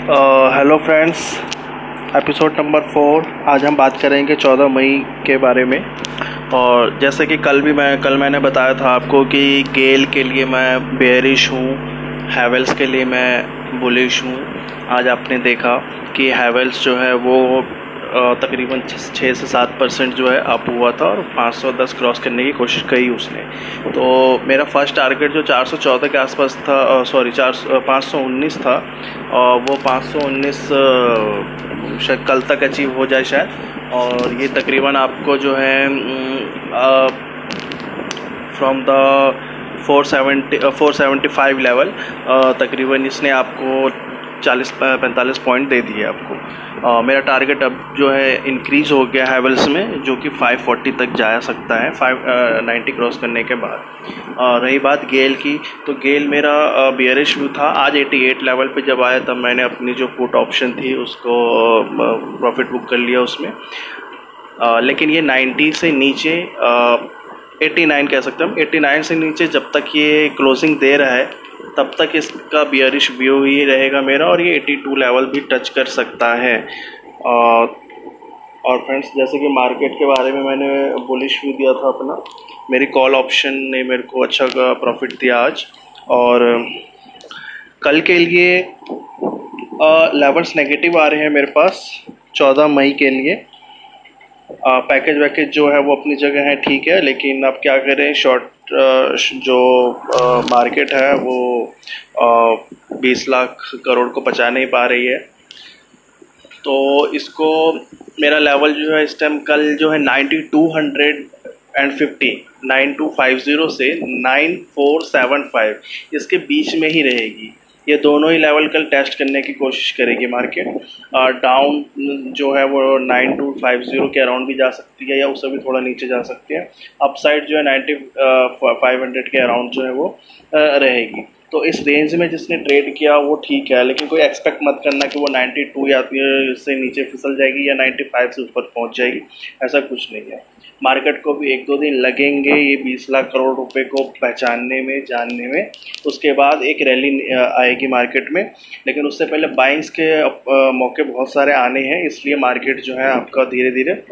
Hello friends, episode number 4। आज हम बात करेंगे 14 मई के बारे में। और जैसे कि कल मैंने बताया था आपको कि गेल के लिए मैं बेयरिश हूँ, हैवेल्स के लिए मैं बुलिश हूँ। आज आपने देखा कि हैवेल्स जो है वो तकरीबन 6 से 7% जो है अप हुआ था और 510 क्रॉस करने की कोशिश की उसने। तो मेरा फर्स्ट टारगेट जो 414 के आसपास था, 519 था, और वो 519 शायद कल तक अचीव हो जाए शायद। और ये तकरीबन आपको जो है फ्रॉम द 475 लेवल तकरीबन इसने आपको 40-45 पॉइंट दे दिए आपको। मेरा टारगेट अब जो है इंक्रीज़ हो गया हैवेल्स में, जो कि 540 तक जा सकता है 590 क्रॉस करने के बाद। रही बात गेल की, तो गेल मेरा बेयरिश व्यू था। आज 88 लेवल पे जब आया तब मैंने अपनी जो पुट ऑप्शन थी उसको प्रॉफिट बुक कर लिया उसमें। लेकिन ये 90 से नीचे 89 कह सकते हैं, 89 से नीचे जब तक ये क्लोजिंग दे रहा है तब तक इसका बियरिश व्यू ही रहेगा मेरा। और ये 82 लेवल भी टच कर सकता है। और फ्रेंड्स, जैसे कि मार्केट के बारे में मैंने बुलिश व्यू दिया था अपना, मेरी कॉल ऑप्शन ने मेरे को अच्छा प्रॉफिट दिया आज। और कल के लिए लेवल्स नेगेटिव आ रहे हैं मेरे पास 14 मई के लिए। पैकेज वैकेज जो है वो अपनी जगह है, ठीक है, लेकिन आप क्या करें, शॉर्ट जो मार्केट है वो 20 लाख करोड़ को बचा नहीं पा रही है। तो इसको मेरा लेवल जो है इस टाइम कल जो है 9250 से 9475 इसके बीच में ही रहेगी। ये दोनों ही लेवल कल टेस्ट करने की कोशिश करेगी मार्केट। डाउन जो है वो 9250 के अराउंड भी जा सकती है या उससे भी थोड़ा नीचे जा सकती है। अपसाइड जो है 9500 के अराउंड जो है वो रहेगी। तो इस रेंज में जिसने ट्रेड किया वो ठीक है, लेकिन कोई एक्सपेक्ट मत करना कि वो 92 या इससे नीचे फिसल जाएगी या 95 से ऊपर पहुंच जाएगी, ऐसा कुछ नहीं है। मार्केट को भी 1-2 दिन लगेंगे ये 20 लाख करोड़ रुपए को पहचानने में, जानने में। उसके बाद एक रैली आएगी मार्केट में, लेकिन उससे पहले बाइंग्स के मौके बहुत सारे आने हैं। इसलिए मार्केट जो है आपका धीरे धीरे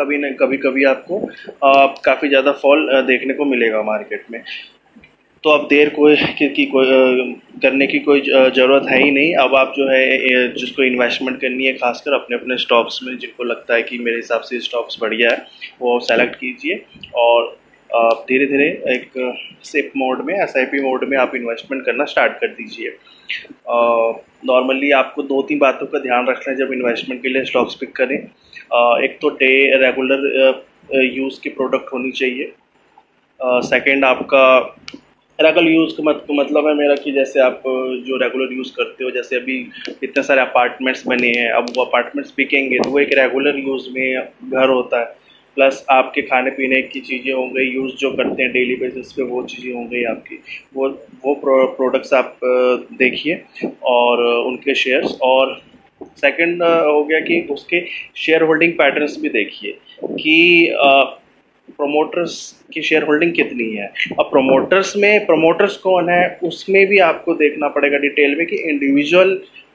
कभी आपको काफ़ी ज़्यादा फॉल देखने को मिलेगा मार्केट में। तो अब देर करने की कोई ज़रूरत है ही नहीं। अब आप जो है जिसको इन्वेस्टमेंट करनी है, खासकर अपने अपने स्टॉक्स में, जिनको लगता है कि मेरे हिसाब से स्टॉक्स बढ़िया है, वो सेलेक्ट कीजिए और धीरे धीरे एक सिप मोड में, SIP मोड में आप इन्वेस्टमेंट करना स्टार्ट कर दीजिए। नॉर्मली आपको 2-3 बातों का ध्यान रखना है जब इन्वेस्टमेंट के लिए स्टॉक्स पिक करें। एक तो डे रेगुलर यूज़ की प्रोडक्ट होनी चाहिए। सेकेंड, आपका रेगुलर यूज़ का मतलब है मेरा कि जैसे आप जो रेगुलर यूज़ करते हो, जैसे अभी इतने सारे अपार्टमेंट्स बने हैं, अब वो अपार्टमेंट्स बिकेंगे तो वो एक रेगुलर यूज़ में घर होता है। प्लस आपके खाने पीने की चीज़ें हो गई, यूज़ जो करते हैं डेली बेसिस पे, वो चीज़ें हो गई आपकी, वो प्रोडक्ट्स आप देखिए और उनके शेयर्स। और सेकेंड हो गया कि उसके शेयर होल्डिंग पैटर्न्स भी देखिए कि प्रोमोटर्स की शेयर होल्डिंग कितनी है। अब प्रोमोटर्स कौन है उसमें भी आपको देखना पड़ेगा डिटेल में कि इंडिविजुअल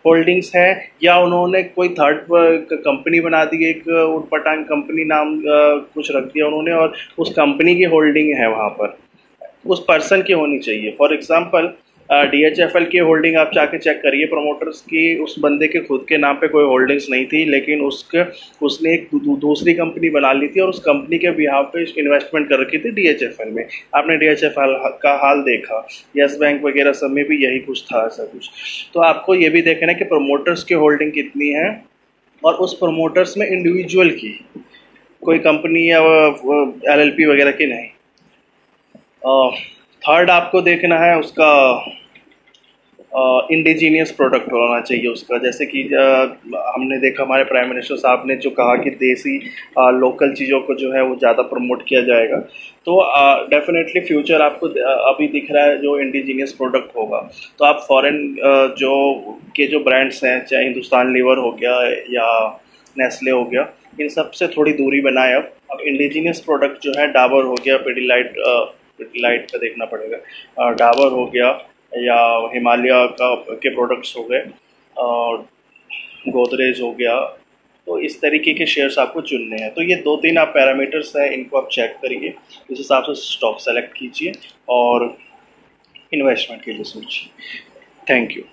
होल्डिंग्स है या उन्होंने कोई थर्ड कंपनी बना दी, एक उटपटांग कंपनी नाम कुछ रख दिया उन्होंने और उस कंपनी की होल्डिंग है वहाँ पर, उस पर्सन की होनी चाहिए। फॉर एग्जांपल DHFL की होल्डिंग आप जाके चेक करिए प्रोमोटर्स की, उस बंदे के खुद के नाम पे कोई होल्डिंग्स नहीं थी, लेकिन उसने एक दूसरी कंपनी बना ली थी और उस कंपनी के बिहाव पे इन्वेस्टमेंट कर रखी थी DHFL में। आपने DHFL का हाल देखा, यस बैंक वगैरह सब में भी यही कुछ था, ऐसा कुछ। तो आपको ये भी देखना है कि प्रोमोटर्स की होल्डिंग कितनी है और उस प्रोमोटर्स में इंडिविजुअल की, कोई कंपनी या LLP वगैरह की नहीं। थर्ड, आपको देखना है उसका इंडिजीनियस प्रोडक्ट होना चाहिए उसका। जैसे कि हमने देखा हमारे प्राइम मिनिस्टर साहब ने जो कहा कि देसी लोकल चीज़ों को जो है वो ज़्यादा प्रमोट किया जाएगा, तो डेफिनेटली फ्यूचर आपको अभी दिख रहा है जो इंडिजीनियस प्रोडक्ट होगा। तो आप फॉरेन जो ब्रांड्स हैं, चाहे हिंदुस्तान लीवर हो गया या नेस्ले हो गया, इन सब से थोड़ी दूरी बनाए। अब इंडिजीनियस प्रोडक्ट जो है डाबर हो गया, पेडीलाइट का देखना पड़ेगा, डाबर हो गया या हिमालया के प्रोडक्ट्स हो गए, गोदरेज हो गया, तो इस तरीके के शेयर्स आपको चुनने हैं। तो ये दो तीन आप पैरामीटर्स हैं, इनको आप चेक करिए, इस हिसाब से स्टॉक सेलेक्ट कीजिए और इन्वेस्टमेंट के लिए सोचिए। Thank you.